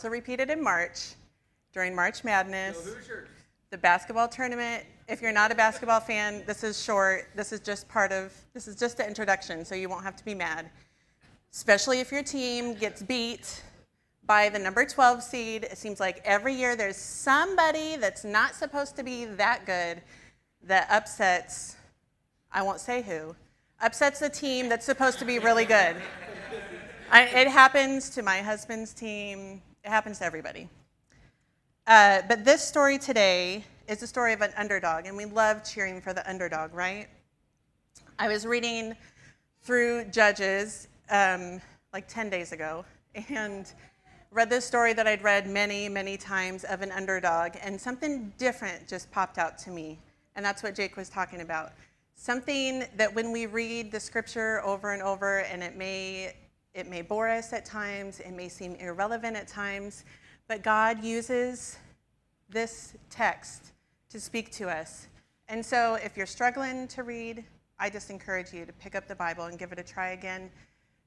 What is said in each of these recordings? also repeated in March during March Madness. Go Hoosiers. The basketball tournament. If you're not a basketball fan, this is short. This is just the introduction, so you won't have to be mad. Especially if your team gets beat by the number 12 seed. It seems like every year there's somebody that's not supposed to be that good that upsets, I won't say who, upsets the team that's supposed to be really good. It happens to my husband's team. It happens to everybody. But this story today is the story of an underdog, and we love cheering for the underdog, right? I was reading through Judges like 10 days ago and read this story that I'd read many, many times of an underdog, and something different just popped out to me, and that's what Jake was talking about. Something that when we read the scripture over and over, and it may bore us at times, it may seem irrelevant at times, but God uses this text to speak to us. And so if you're struggling to read, I just encourage you to pick up the Bible and give it a try again,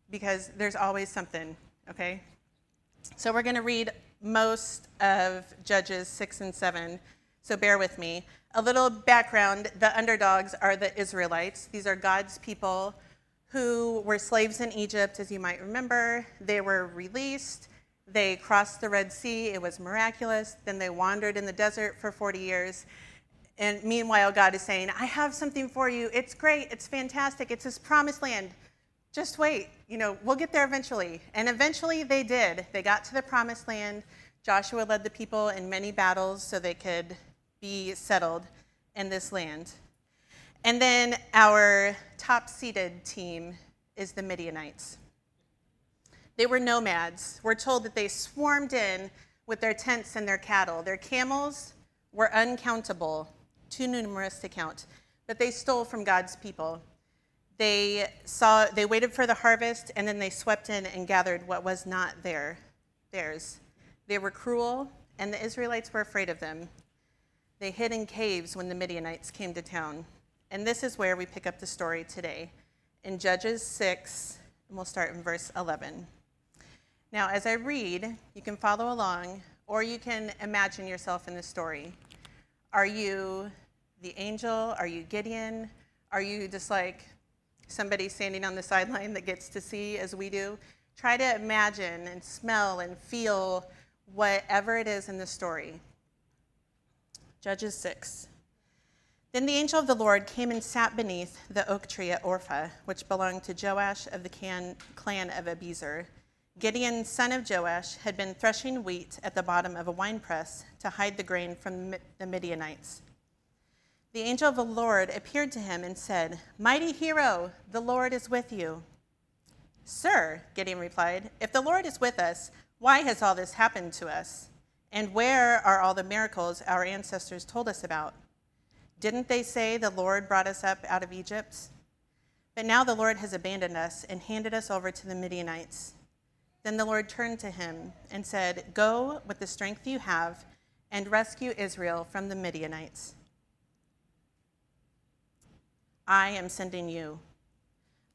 because there's always something, okay? So we're going to read most of Judges 6 and 7, so bear with me. A little background, the underdogs are the Israelites. These are God's people who were slaves in Egypt, as you might remember. They were released. They crossed the Red Sea. It was miraculous. Then they wandered in the desert for 40 years. And meanwhile, God is saying, I have something for you. It's great. It's fantastic. It's this promised land. Just wait, we'll get there eventually. And eventually they did. They got to the promised land. Joshua led the people in many battles so they could be settled in this land. And then our top-seeded team is the Midianites. They were nomads. We're told that they swarmed in with their tents and their cattle. Their camels were uncountable, too numerous to count, but they stole from God's people. They waited for the harvest, and then they swept in and gathered what was not theirs. They were cruel, and the Israelites were afraid of them. They hid in caves when the Midianites came to town. And this is where we pick up the story today, in Judges 6, and we'll start in verse 11. Now, as I read, you can follow along, or you can imagine yourself in the story. Are you the angel? Are you Gideon? Are you just like somebody standing on the sideline that gets to see as we do? Try to imagine and smell and feel whatever it is in the story. Judges 6. Then the angel of the Lord came and sat beneath the oak tree at Orpha, which belonged to Joash of the clan of Abiezer. Gideon, son of Joash, had been threshing wheat at the bottom of a winepress to hide the grain from the Midianites. The angel of the Lord appeared to him and said, "Mighty hero, the Lord is with you." "Sir," Gideon replied, "if the Lord is with us, why has all this happened to us? And where are all the miracles our ancestors told us about? Didn't they say the Lord brought us up out of Egypt? But now the Lord has abandoned us and handed us over to the Midianites." Then the Lord turned to him and said, "Go with the strength you have and rescue Israel from the Midianites. I am sending you."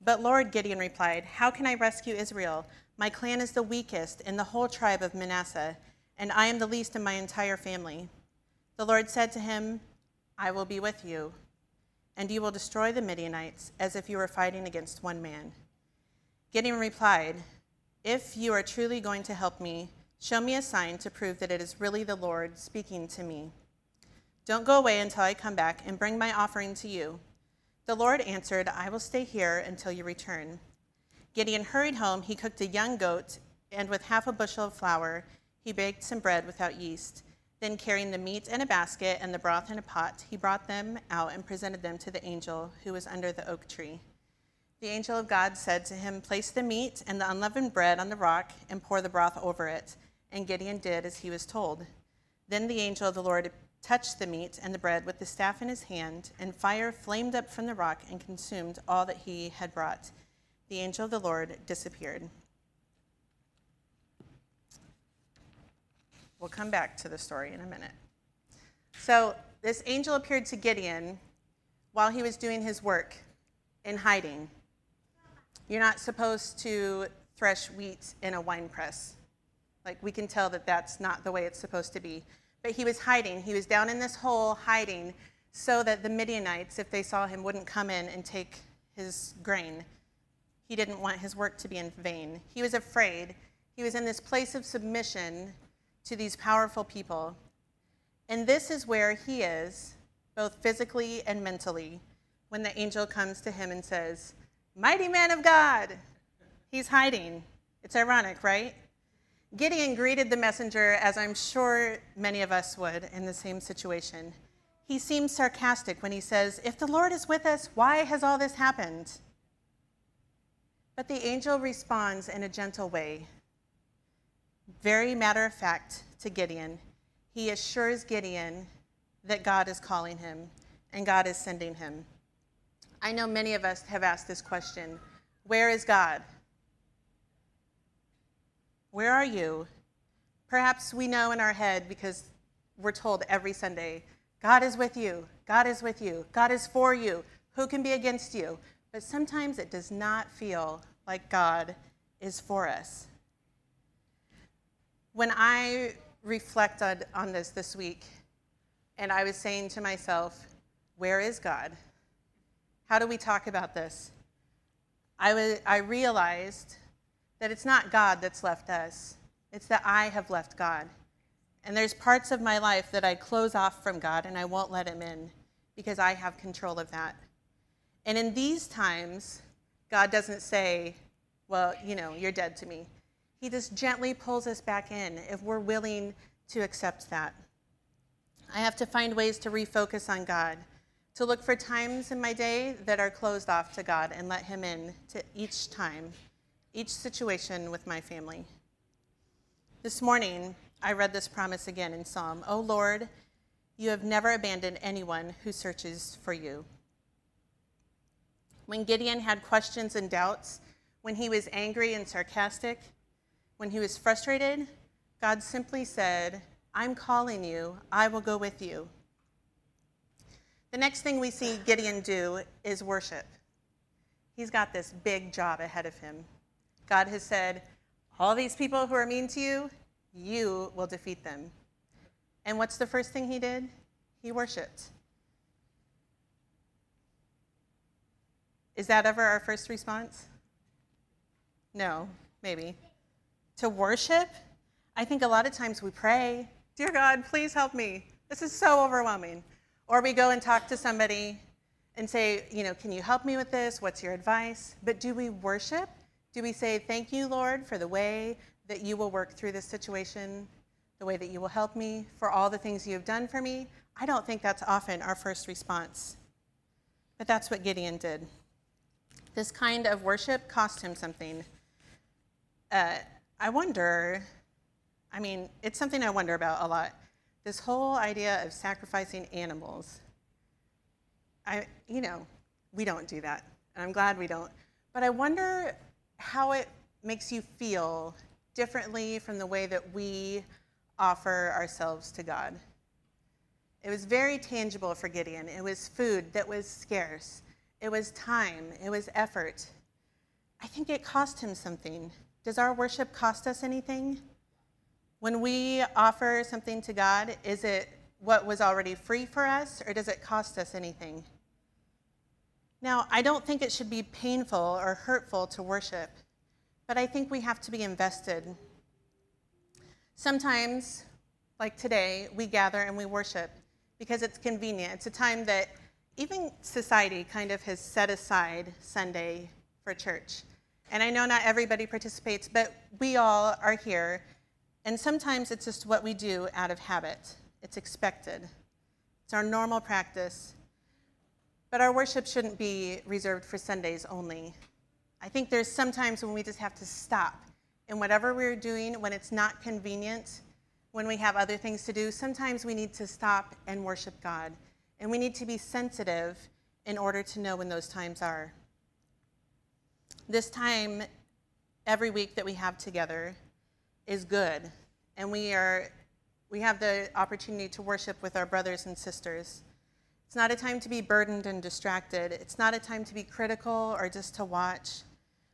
"But Lord," Gideon replied, "how can I rescue Israel? My clan is the weakest in the whole tribe of Manasseh, and I am the least in my entire family." The Lord said to him, "I will be with you, and you will destroy the Midianites as if you were fighting against one man." Gideon replied, "If you are truly going to help me, show me a sign to prove that it is really the Lord speaking to me. Don't go away until I come back and bring my offering to you." The Lord answered, "I will stay here until you return." Gideon hurried home. He cooked a young goat, and with half a bushel of flour, he baked some bread without yeast. Then carrying the meat in a basket and the broth in a pot, he brought them out and presented them to the angel who was under the oak tree. The angel of God said to him, "Place the meat and the unleavened bread on the rock and pour the broth over it." And Gideon did as he was told. Then the angel of the Lord touched the meat and the bread with the staff in his hand, and fire flamed up from the rock and consumed all that he had brought. The angel of the Lord disappeared. We'll come back to the story in a minute. So this angel appeared to Gideon while he was doing his work in hiding. You're not supposed to thresh wheat in a wine press. Like, we can tell that that's not the way it's supposed to be. But he was hiding. He was down in this hole hiding so that the Midianites, if they saw him, wouldn't come in and take his grain. He didn't want his work to be in vain. He was afraid. He was in this place of submission to these powerful people. And this is where he is, both physically and mentally, when the angel comes to him and says, "Mighty man of God." He's hiding. It's ironic, right? Gideon greeted the messenger as I'm sure many of us would in the same situation. He seems sarcastic when he says, "If the Lord is with us, why has all this happened?" But the angel responds in a gentle way. Very matter of fact to Gideon. He assures Gideon that God is calling him and God is sending him. I know many of us have asked this question, where is God? Where are you? Perhaps we know in our head because we're told every Sunday, God is with you, God is with you, God is for you, who can be against you? But sometimes it does not feel like God is for us. When I reflected on this week, and I was saying to myself, where is God? How do we talk about this? I realized that it's not God that's left us. It's that I have left God. And there's parts of my life that I close off from God and I won't let him in because I have control of that. And in these times, God doesn't say, well, you're dead to me. He just gently pulls us back in if we're willing to accept that. I have to find ways to refocus on God, to look for times in my day that are closed off to God and let him in to each time, each situation with my family. This morning, I read this promise again in Psalm. "O Lord, you have never abandoned anyone who searches for you." When Gideon had questions and doubts, when he was angry and sarcastic, when he was frustrated, God simply said, "I'm calling you, I will go with you." The next thing we see Gideon do is worship. He's got this big job ahead of him. God has said, all these people who are mean to you, you will defeat them. And what's the first thing he did? He worshiped. Is that ever our first response? No, maybe. To worship? I think a lot of times we pray, "Dear God, please help me. This is so overwhelming." Or we go and talk to somebody and say, "Can you help me with this? What's your advice?" But do we worship? Do we say, "Thank you, Lord, for the way that you will work through this situation, the way that you will help me, for all the things you have done for me"? I don't think that's often our first response. But that's what Gideon did. This kind of worship cost him something. It's something I wonder about a lot. This whole idea of sacrificing animals. We don't do that, and I'm glad we don't. But I wonder how it makes you feel differently from the way that we offer ourselves to God. It was very tangible for Gideon. It was food that was scarce. It was time. It was effort. I think it cost him something. Does our worship cost us anything? When we offer something to God, is it what was already free for us, or does it cost us anything? Now, I don't think it should be painful or hurtful to worship, but I think we have to be invested. Sometimes, like today, we gather and we worship because it's convenient. It's a time that even society kind of has set aside Sunday for church. And I know not everybody participates, but we all are here. And sometimes it's just what we do out of habit. It's expected. It's our normal practice. But our worship shouldn't be reserved for Sundays only. I think there's sometimes when we just have to stop. And whatever we're doing, when it's not convenient, when we have other things to do, sometimes we need to stop and worship God. And we need to be sensitive in order to know when those times are. This time, every week that we have together, is good, and we have the opportunity to worship with our brothers and sisters. It's not a time to be burdened and distracted. It's not a time to be critical or just to watch,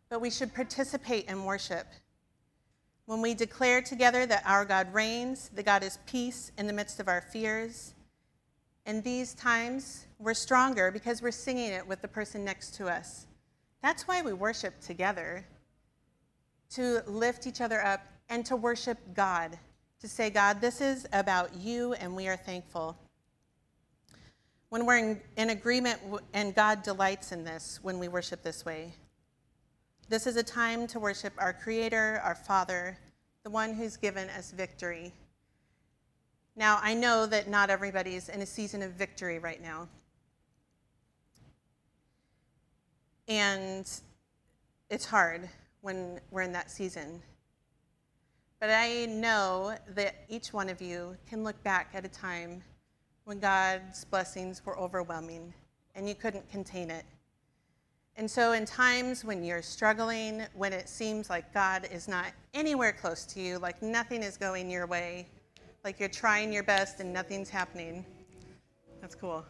but we should participate in worship. When we declare together that our God reigns, that God is peace in the midst of our fears. In these times, we're stronger because we're singing it with the person next to us. That's why we worship together, to lift each other up and to worship God, to say, God, this is about you, and we are thankful. When we're in agreement, and God delights in this when we worship this way. This is a time to worship our Creator, our Father, the one who's given us victory. Now, I know that not everybody's in a season of victory right now. And it's hard when we're in that season. But I know that each one of you can look back at a time when God's blessings were overwhelming and you couldn't contain it. And so in times when you're struggling, when it seems like God is not anywhere close to you, like nothing is going your way, like you're trying your best and nothing's happening. That's cool.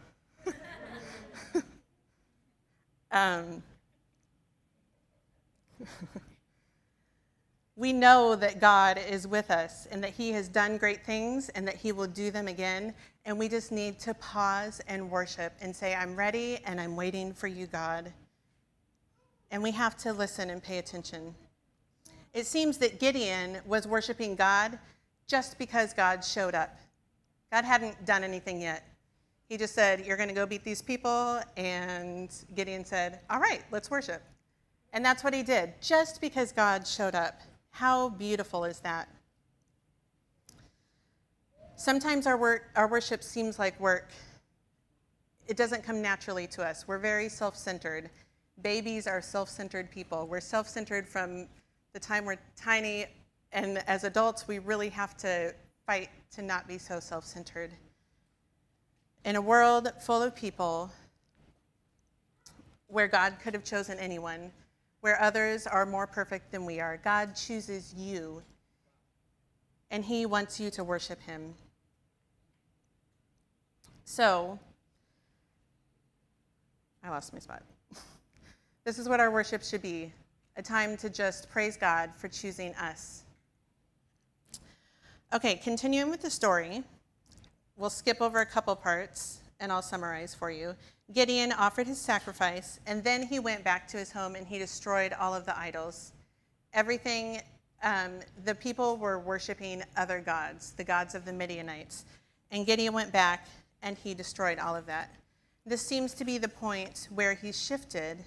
We know that God is with us and that he has done great things and that he will do them again. And we just need to pause and worship and say, I'm ready and I'm waiting for you, God. And we have to listen and pay attention. It seems that Gideon was worshiping God just because God showed up. God hadn't done anything yet. He just said, you're going to go beat these people. And Gideon said, all right, let's worship. And that's what he did, just because God showed up. How beautiful is that? Sometimes our worship seems like work. It doesn't come naturally to us. We're very self-centered. Babies are self-centered people. We're self-centered from the time we're tiny, and as adults, we really have to fight to not be so self-centered. In a world full of people where God could have chosen anyone, where others are more perfect than we are, God chooses you, and he wants you to worship him. So, I lost my spot. This is what our worship should be, a time to just praise God for choosing us. Okay, continuing with the story, we'll skip over a couple parts, and I'll summarize for you. Gideon offered his sacrifice, and then he went back to his home, and he destroyed all of the idols. Everything, the people were worshiping other gods, the gods of the Midianites. And Gideon went back, and he destroyed all of that. This seems to be the point where he shifted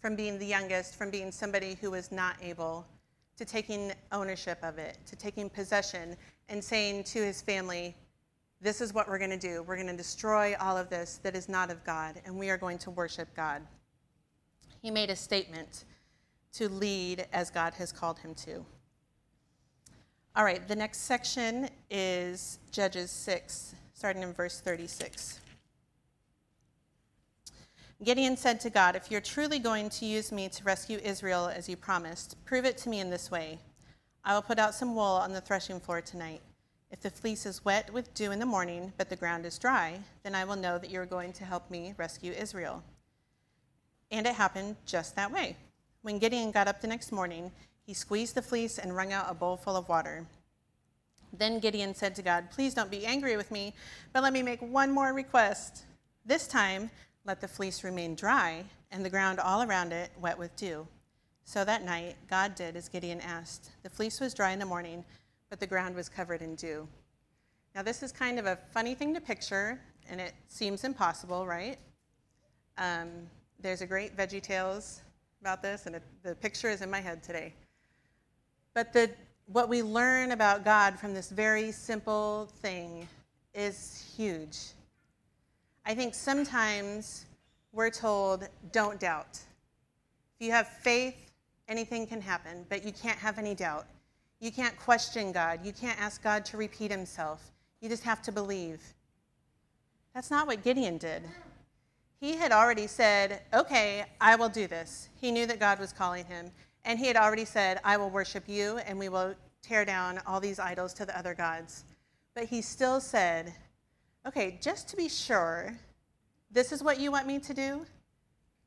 from being the youngest, from being somebody who was not able, to taking ownership of it, to taking possession and saying to his family, this is what we're going to do. We're going to destroy all of this that is not of God, and we are going to worship God. He made a statement to lead as God has called him to. All right, the next section is Judges 6, starting in verse 36. Gideon said to God, if you're truly going to use me to rescue Israel as you promised, prove it to me in this way. I will put out some wool on the threshing floor tonight. If the fleece is wet with dew in the morning, but the ground is dry, then I will know that you're going to help me rescue Israel. And it happened just that way. When Gideon got up the next morning, he squeezed the fleece and wrung out a bowl full of water. Then Gideon said to God, please don't be angry with me, but let me make one more request. This time, let the fleece remain dry, and the ground all around it wet with dew. So that night, God did as Gideon asked. The fleece was dry in the morning, but the ground was covered in dew. Now, this is kind of a funny thing to picture, and it seems impossible, right? There's a great VeggieTales about this, and the picture is in my head today. But what we learn about God from this very simple thing is huge. I think sometimes we're told, don't doubt. If you have faith, anything can happen, but you can't have any doubt. You can't question God. You can't ask God to repeat himself. You just have to believe. That's not what Gideon did. He had already said, okay, I will do this. He knew that God was calling him, and he had already said, I will worship you, and we will tear down all these idols to the other gods. But he still said, okay, just to be sure, this is what you want me to do?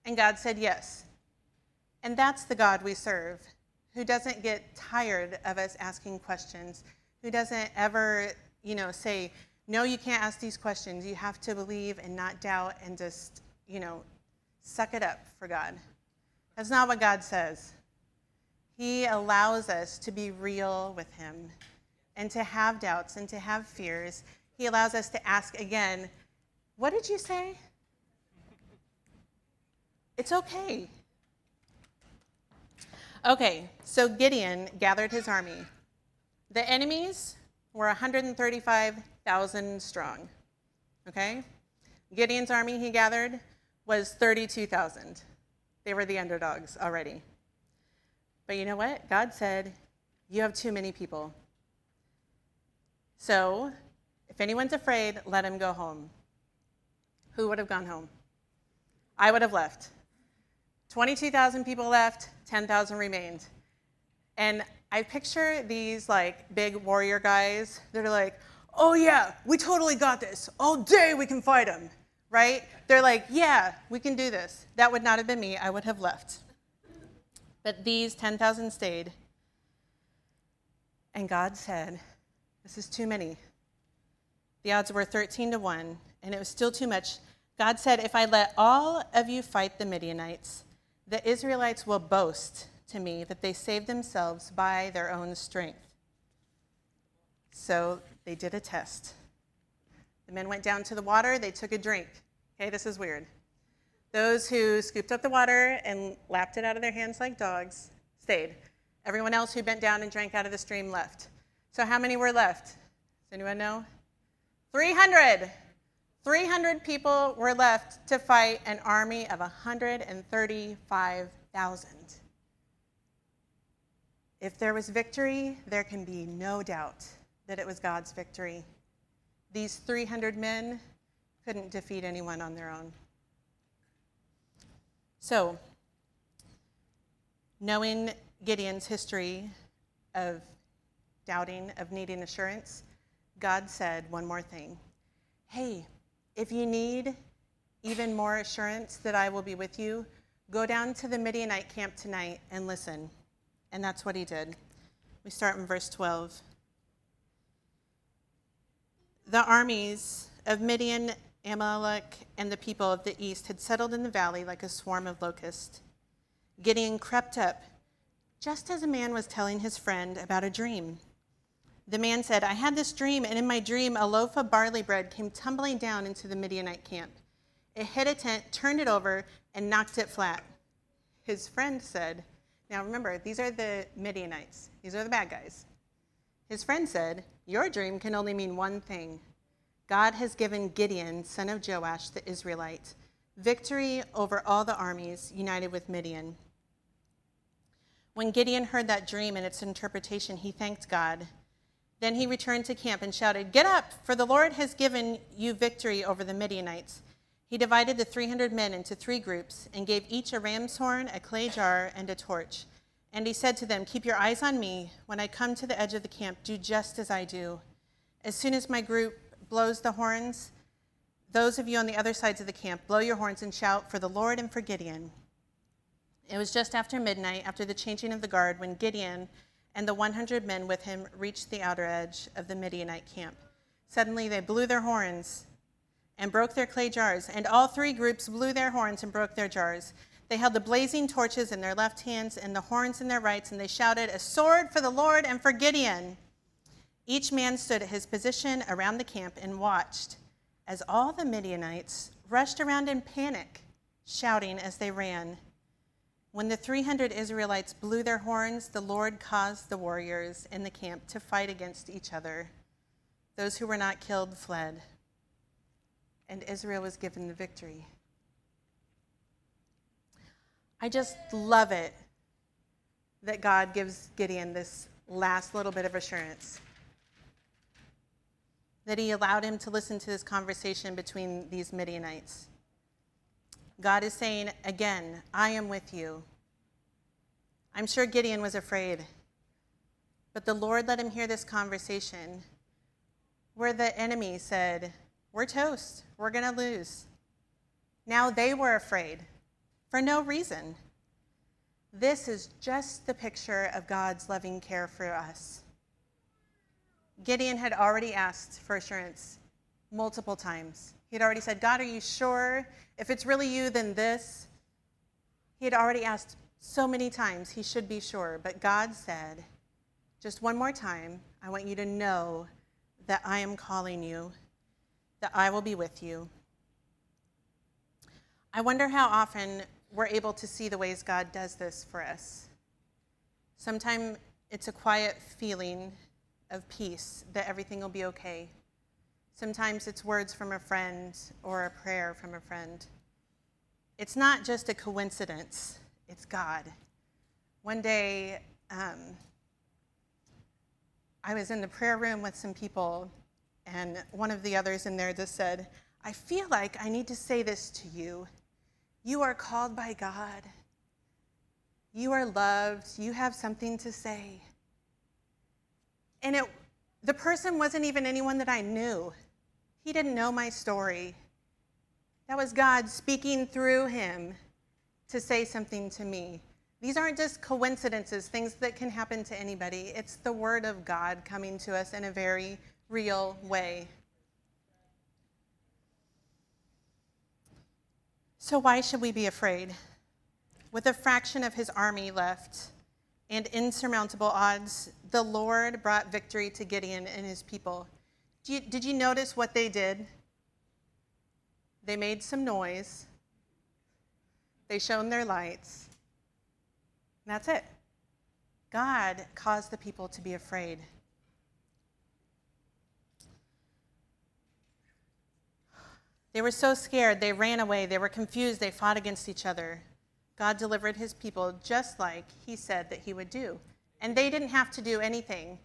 And God said yes. And that's the God we serve, who doesn't get tired of us asking questions, who doesn't ever, say, no, you can't ask these questions. You have to believe and not doubt and just, suck it up for God. That's not what God says. He allows us to be real with him and to have doubts and to have fears. He allows us to ask again, what did you say? It's okay. Okay, so Gideon gathered his army. The enemies were 135,000 strong, okay? Gideon's army he gathered was 32,000. They were the underdogs already. But you know what? God said, you have too many people. So if anyone's afraid, let him go home. Who would have gone home? I would have left. 22,000 people left, 10,000 remained. And I picture these big warrior guys that are like, oh yeah, we totally got this. All day we can fight them, right? They're like, yeah, we can do this. That would not have been me. I would have left. But these 10,000 stayed. And God said, this is too many. The odds were 13-1, and it was still too much. God said, if I let all of you fight the Midianites, the Israelites will boast to me that they saved themselves by their own strength. So they did a test. The men went down to the water. They took a drink. Okay, this is weird. Those who scooped up the water and lapped it out of their hands like dogs stayed. Everyone else who bent down and drank out of the stream left. So how many were left? Does anyone know? 300! 300 people were left to fight an army of 135,000. If there was victory, there can be no doubt that it was God's victory. These 300 men couldn't defeat anyone on their own. So, knowing Gideon's history of doubting, of needing assurance, God said one more thing. Hey, if you need even more assurance that I will be with you, go down to the Midianite camp tonight and listen. And that's what he did. We start in verse 12. The armies of Midian, Amalek, and the people of the east had settled in the valley like a swarm of locusts. Gideon crept up, just as a man was telling his friend about a dream. The man said, I had this dream, and in my dream, a loaf of barley bread came tumbling down into the Midianite camp. It hit a tent, turned it over, and knocked it flat. His friend said, now remember, these are the Midianites. These are the bad guys. His friend said, your dream can only mean one thing. God has given Gideon, son of Joash, the Israelite, victory over all the armies united with Midian. When Gideon heard that dream and its interpretation, he thanked God. Then he returned to camp and shouted, get up, for the Lord has given you victory over the Midianites. He divided the 300 men into 3 groups and gave each a ram's horn, a clay jar, and a torch. And he said to them, keep your eyes on me. When I come to the edge of the camp, do just as I do. As soon as my group blows the horns, those of you on the other sides of the camp, blow your horns and shout for the Lord and for Gideon. It was just after midnight, after the changing of the guard, when Gideon and the 100 men with him reached the outer edge of the Midianite camp. Suddenly they blew their horns and broke their clay jars, and all 3 groups blew their horns and broke their jars. They held the blazing torches in their left hands and the horns in their rights, and they shouted, a sword for the Lord and for Gideon. Each man stood at his position around the camp and watched as all the Midianites rushed around in panic, shouting as they ran. When the 300 Israelites blew their horns, the Lord caused the warriors in the camp to fight against each other. Those who were not killed fled, and Israel was given the victory. I just love it that God gives Gideon this last little bit of assurance, that he allowed him to listen to this conversation between these Midianites. God is saying, again, I am with you. I'm sure Gideon was afraid, but the Lord let him hear this conversation where the enemy said, we're toast, we're going to lose. Now they were afraid for no reason. This is just the picture of God's loving care for us. Gideon had already asked for assurance multiple times. He had already said, God, are you sure? If it's really you, then this. He had already asked so many times, he should be sure. But God said, just one more time, I want you to know that I am calling you, that I will be with you. I wonder how often we're able to see the ways God does this for us. Sometimes it's a quiet feeling of peace that everything will be okay. Sometimes it's words from a friend or a prayer from a friend. It's not just a coincidence, it's God. One day, I was in the prayer room with some people, and one of the others in there just said, I feel like I need to say this to you. You are called by God. You are loved. You have something to say. And the person wasn't even anyone that I knew. He didn't know my story. That was God speaking through him to say something to me. These aren't just coincidences, things that can happen to anybody. It's the word of God coming to us in a very real way. So why should we be afraid? With a fraction of his army left and insurmountable odds, the Lord brought victory to Gideon and his people. Did you notice what they did? They made some noise. They shone their lights. And that's it. God caused the people to be afraid. They were so scared, they ran away, they were confused, they fought against each other. God delivered his people just like he said that he would do. And they didn't have to do anything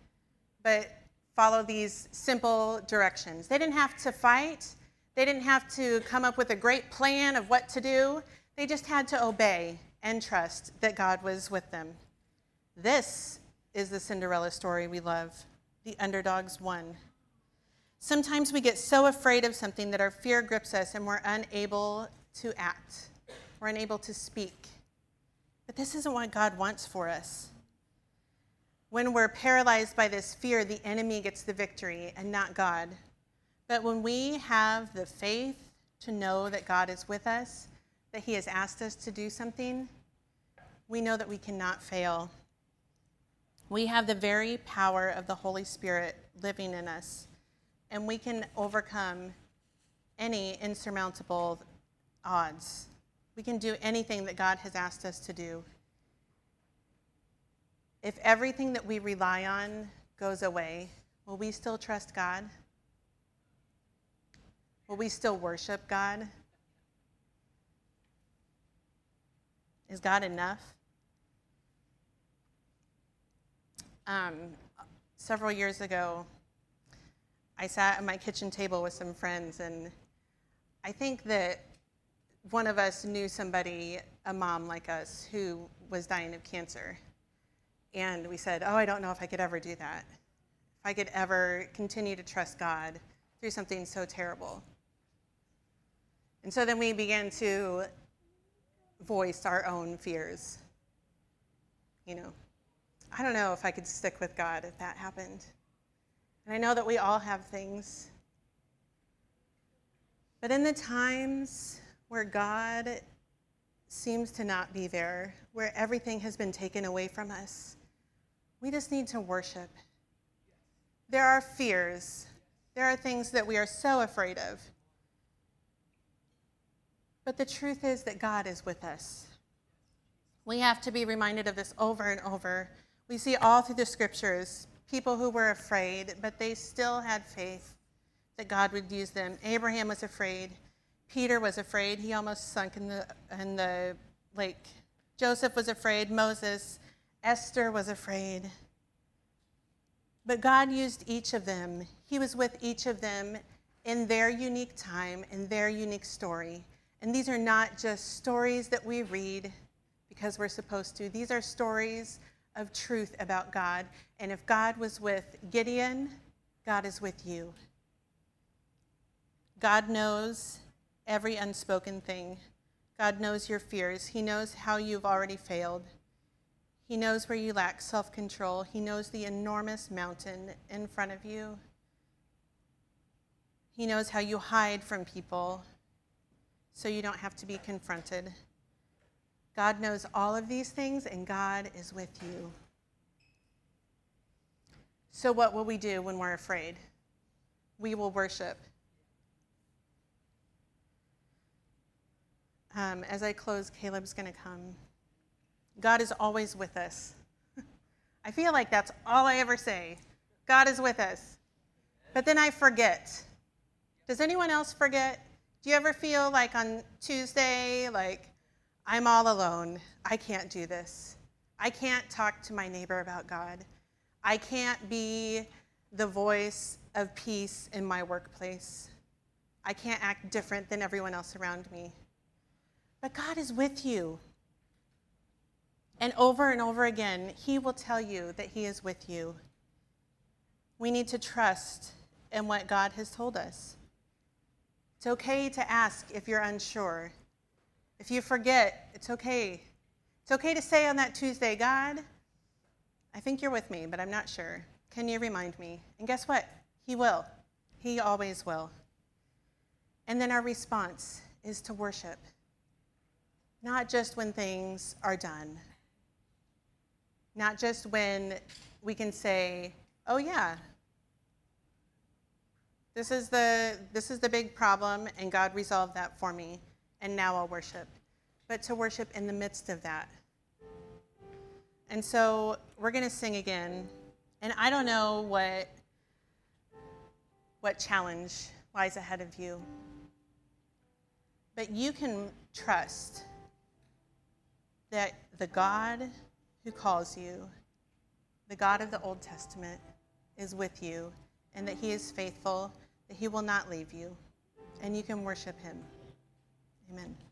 but follow these simple directions. They didn't have to fight. They didn't have to come up with a great plan of what to do. They just had to obey and trust that God was with them. This is the Cinderella story we love. The underdogs won. Sometimes we get so afraid of something that our fear grips us and we're unable to act. We're unable to speak. But this isn't what God wants for us. When we're paralyzed by this fear, the enemy gets the victory and not God. But when we have the faith to know that God is with us, that he has asked us to do something, we know that we cannot fail. We have the very power of the Holy Spirit living in us. And we can overcome any insurmountable odds. We can do anything that God has asked us to do. If everything that we rely on goes away, will we still trust God? Will we still worship God? Is God enough? Several years ago, I sat at my kitchen table with some friends, and I think that one of us knew somebody, a mom like us, who was dying of cancer. And we said, I don't know if I could ever do that, if I could ever continue to trust God through something so terrible. And so then we began to voice our own fears. I don't know if I could stick with God if that happened. And I know that we all have things. But in the times where God seems to not be there, where everything has been taken away from us, we just need to worship. There are fears. There are things that we are so afraid of. But the truth is that God is with us. We have to be reminded of this over and over. We see all through the scriptures people who were afraid, but they still had faith that God would use them. Abraham was afraid. Peter was afraid. He almost sunk in the lake. Joseph was afraid. Moses. Esther was afraid. But God used each of them. He was with each of them in their unique time, in their unique story. And these are not just stories that we read because we're supposed to. These are stories of truth about God. And if God was with Gideon, God is with you. God knows every unspoken thing. God knows your fears. He knows how you've already failed. He knows where you lack self-control. He knows the enormous mountain in front of you. He knows how you hide from people so you don't have to be confronted. God knows all of these things, and God is with you. So what will we do when we're afraid? We will worship. As I close, Caleb's going to come. God is always with us. I feel like that's all I ever say. God is with us. But then I forget. Does anyone else forget? Do you ever feel like on Tuesday, like, I'm all alone. I can't do this. I can't talk to my neighbor about God. I can't be the voice of peace in my workplace. I can't act different than everyone else around me. But God is with you. And over again, he will tell you that he is with you. We need to trust in what God has told us. It's okay to ask if you're unsure. If you forget, it's okay. It's okay to say on that Tuesday, God, I think you're with me, but I'm not sure. Can you remind me? And guess what? He will. He always will. And then our response is to worship, not just when things are done, not just when we can say, oh yeah, this is the big problem and God resolved that for me. And now I'll worship, but to worship in the midst of that. And so we're going to sing again. And I don't know what challenge lies ahead of you, but you can trust that the God who calls you, the God of the Old Testament, is with you, and that he is faithful, that he will not leave you, and you can worship him. Amen.